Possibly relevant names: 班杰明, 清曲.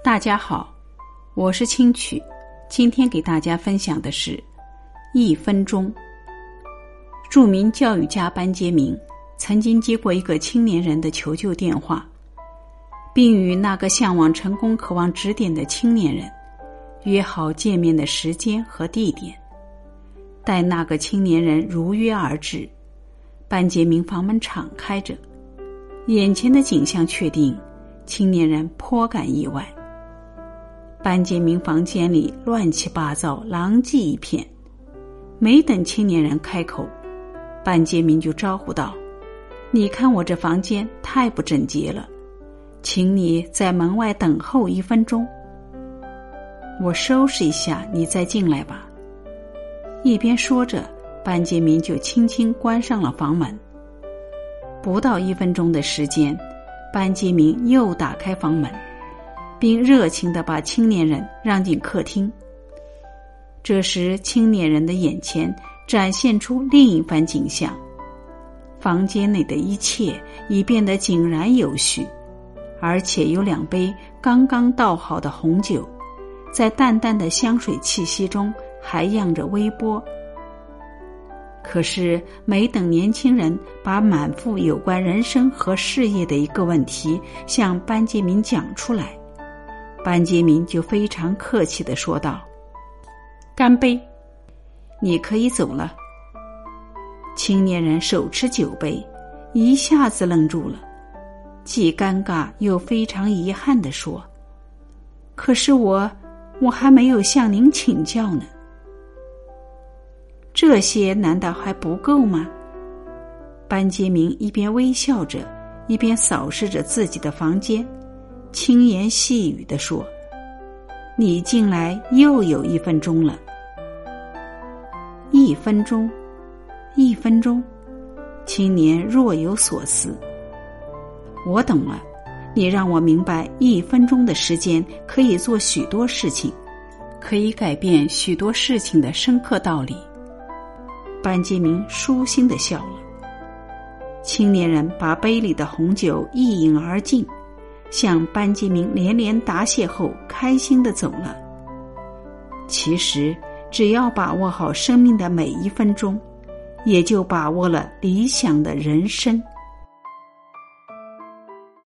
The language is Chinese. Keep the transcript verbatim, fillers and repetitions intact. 大家好，我是清曲，今天给大家分享的是一分钟。著名教育家班杰明曾经接过一个青年人的求救电话，并与那个向往成功渴望指点的青年人约好见面的时间和地点。待那个青年人如约而至，班杰明房门敞开着，眼前的景象确定青年人颇感意外。班杰明房间里乱七八糟，狼藉一片。没等青年人开口，班杰明就招呼道：你看我这房间太不整洁了，请你在门外等候一分钟，我收拾一下你再进来吧。一边说着，班杰明就轻轻关上了房门。不到一分钟的时间，班杰明又打开房门，并热情地把青年人让进客厅。这时青年人的眼前展现出另一番景象，房间内的一切已变得井然有序，而且有两杯刚刚倒好的红酒，在淡淡的香水气息中还漾着微波。可是没等年轻人把满腹有关人生和事业的一个问题向班杰明讲出来，班杰明就非常客气地说道：干杯，你可以走了。青年人手持酒杯，一下子愣住了，既尴尬又非常遗憾地说：可是我我还没有向您请教呢。这些难道还不够吗？班杰明一边微笑着，一边扫视着自己的房间，轻言细语地说：你进来又有一分钟了。一分钟，一分钟，青年若有所思。我懂了，你让我明白，一分钟的时间可以做许多事情，可以改变许多事情的深刻道理。班杰明舒心地笑了。青年人把杯里的红酒一饮而尽，向班杰明连连答谢后开心地走了。其实只要把握好生命的每一分钟，也就把握了理想的人生。